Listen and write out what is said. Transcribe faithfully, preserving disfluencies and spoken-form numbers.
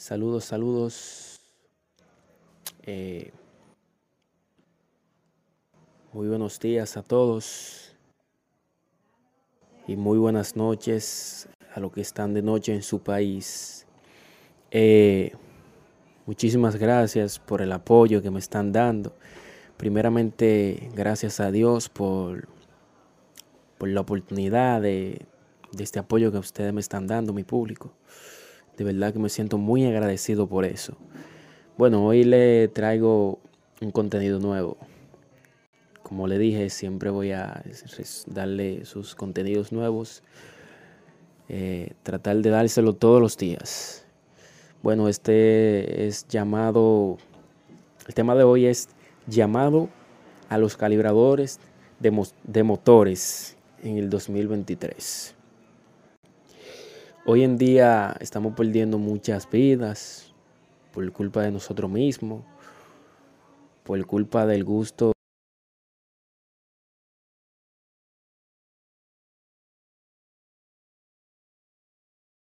Saludos, saludos. Eh, muy buenos días a todos. Y muy buenas noches a los que están de noche en su país. Eh, muchísimas gracias por el apoyo que me están dando. Primeramente, gracias a Dios por, por la oportunidad de, de este apoyo que ustedes me están dando, mi público. De verdad que me siento muy agradecido por eso. Bueno, hoy le traigo un contenido nuevo. Como le dije, siempre voy a darle sus contenidos nuevos. Eh, tratar de dárselo todos los días. Bueno, este es llamado... El tema de hoy es llamado a los calibradores de, mo de motores en el dos mil veintitrés. Hoy en día estamos perdiendo muchas vidas por culpa de nosotros mismos, por culpa del gusto